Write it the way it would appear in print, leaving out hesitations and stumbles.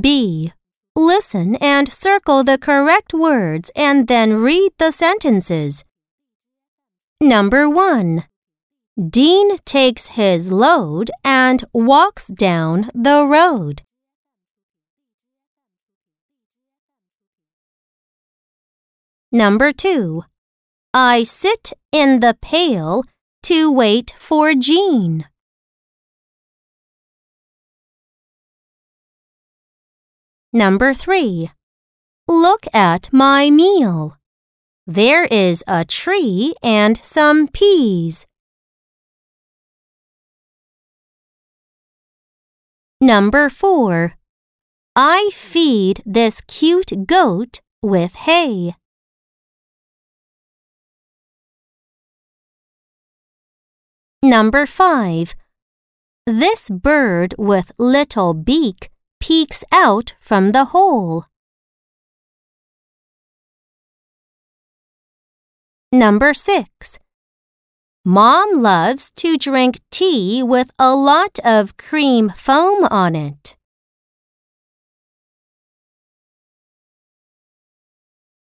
B. Listen and circle the correct words and then read the sentences. Number 1. Dean takes his load and walks down the road. Number 2. I sit in the pail to wait for Jean. Number 3. Look at my meal. There is a tree and some peas. Number 4. I feed this cute goat with hay. Number 5. This bird with little beak peeks out from the hole. Number 6. Mom loves to drink tea with a lot of cream foam on it.